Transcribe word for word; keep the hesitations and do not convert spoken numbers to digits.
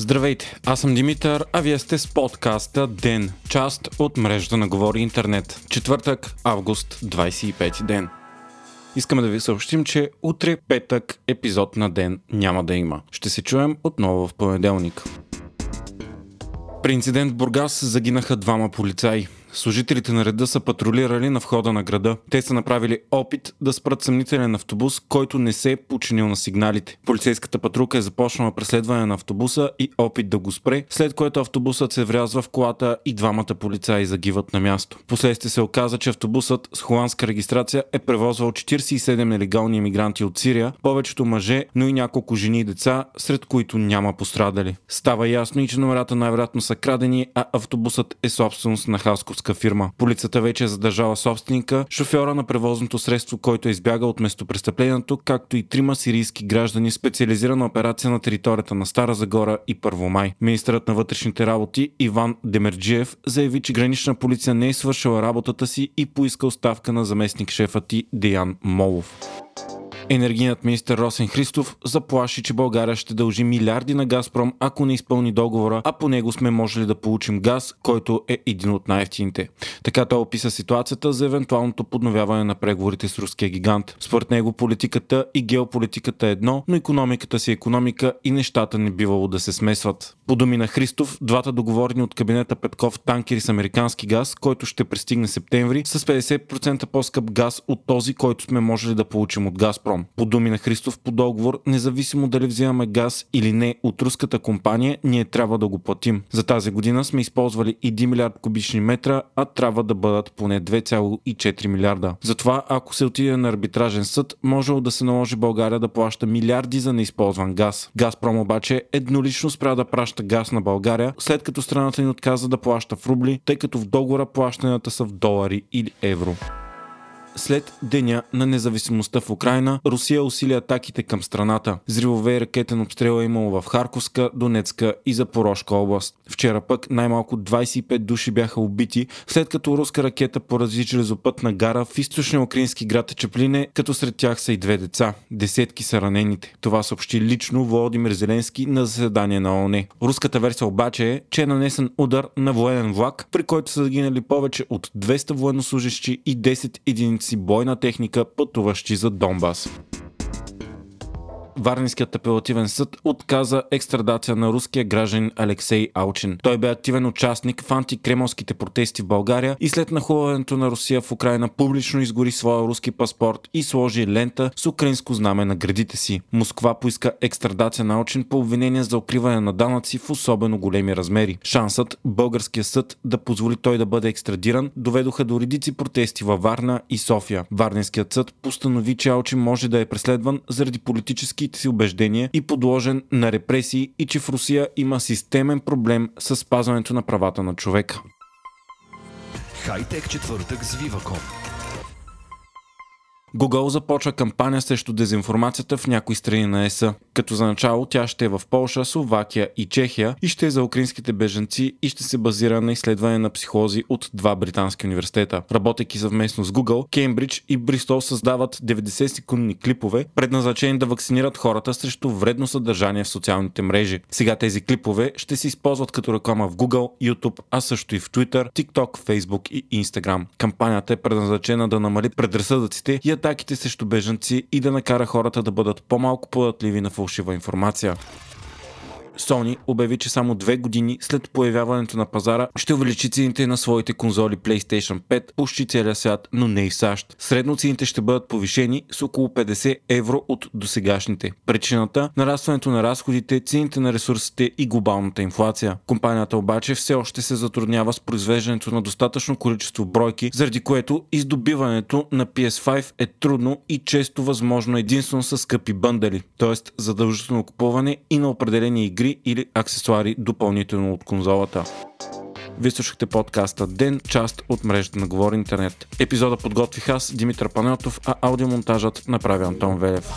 Здравейте, аз съм Димитър, а вие сте с подкаста ДЕН, част от мрежата на Говори Интернет. Четвъртък, август, двадесет и пети ден. Искаме да ви съобщим, че утре петък епизод на ДЕН няма да има. Ще се чуем отново в понеделник. При инцидент в Бургас загинаха двама полицаи. Служителите на реда са патрулирали на входа на града. Те са направили опит да спрат съмнителен автобус, който не се е починил на сигналите. Полицейската патрулка е започнала преследване на автобуса и опит да го спре, след което автобусът се врязва в колата и двамата полицаи загиват на място. Впоследствие се оказа, че автобусът с холандска регистрация е превозвал четиридесет и седем нелегални имигранти от Сирия, повечето мъже, но и няколко жени и деца, сред които няма пострадали. Става ясно и че номерата най-вероятно са крадени, а автобусът е собственост на Хасковска фирма. Полицията вече е задържала собственика, шофьора на превозното средство, който е избягал от местопрестъплението, както и трима сирийски граждани, специализирана операция на територията на Стара Загора и Първомай. Министърът на вътрешните работи Иван Демерджиев заяви, че гранична полиция не е свършила работата си и поиска оставка на заместник-шефа ти Деян Моллов. Енергийният министър Росен Христов заплаши, че България ще дължи милиарди на Газпром, ако не изпълни договора, а по него сме можели да получим газ, който е един от най-евтините. Така той описа ситуацията за евентуалното подновяване на преговорите с руския гигант. Според него политиката и геополитиката е едно, но икономиката си е икономика и нещата не бивало да се смесват. По думи на Христов, двата договорени от кабинета Петков танкери с американски газ, който ще пристигне септември, с петдесет процента по-скъп газ от този, който сме можели да получим от Газпром. По думи на Христов, по договор, независимо дали взимаме газ или не от руската компания, ние трябва да го платим. За тази година сме използвали един милиард кубични метра, а трябва да бъдат поне две цяло и четири милиарда. Затова, ако се отиде на арбитражен съд, можело да се наложи България да плаща милиарди за неизползван газ. Газпром обаче еднолично спря да праща газ на България, след като страната ни отказа да плаща в рубли, тъй като в договора плащанията са в долари или евро. След деня на независимостта в Украйна, Русия усили атаките към страната. Зривове и ракетен обстрел е имало в Харковска, Донецка и Запорожка област. Вчера пък най-малко двадесет и пет души бяха убити, след като руска ракета порази железопътна гара в източния украински град Чаплине, като сред тях са и две деца. Десетки са ранените. Това съобщи лично Володимир Зеленски на заседание на ООН. Руската версия обаче е, че е нанесен удар на военен влак, при който са загинали повече от двеста военнослужащи и десет единици си бойна техника, пътуващи за Донбас. Варненският апелативен съд отказа екстрадация на руския гражданин Алексей Алчин. Той бе активен участник в антикремълските протести в България и след нахлуването на Русия в Украйна публично изгори своя руски паспорт и сложи лента с украинско знаме на гърдите си. Москва поиска екстрадация на Алчин по обвинение за укриване на данъци в особено големи размери. Шансът българския съд да позволи той да бъде екстрадиран доведоха до редици протести във Варна и София. Варненският съд постанови, че Алчин може да е преследван заради политически си убеждения и подложен на репресии и че в Русия има системен проблем със спазването на правата на човека. Хайтек четвъртък с Виваком. Google започва кампания срещу дезинформацията в някои страни на ЕС-а. Като за начало тя ще е в Полша, Словакия и Чехия и ще е за украинските бежанци и ще се базира на изследване на психолози от два британски университета. Работейки съвместно с Google, Кембридж и Бристол създават деветдесет секундни клипове, предназначени да вакцинират хората срещу вредно съдържание в социалните мрежи. Сега тези клипове ще се използват като реклама в Google, YouTube, а също и в Twitter, TikTok, Facebook и Instagram. Кампанията е предназначена да намали предразсъдъците и атаките срещу бежанци и да накара хората да бъдат по-малко податливи на фалшива информация. Sony обяви, че само две години след появяването на пазара ще увеличи цените на своите конзоли PlayStation пет почти целия свят, но не и в САЩ. Средно цените ще бъдат повишени с около петдесет евро от досегашните. Причината – нарастването на разходите, цените на ресурсите и глобалната инфлация. Компанията обаче все още се затруднява с произвеждането на достатъчно количество бройки, заради което издобиването на пи ес пет е трудно и често възможно единствено с скъпи бъндали, т.е. задължително купуване и на определени игри или аксесуари допълнително от конзолата. Вие слушахте подкаста ДЕН, част от мрежата на Говори Интернет. Епизода подготвих аз, Димитър Панятов, а аудиомонтажът направи Антон Велев.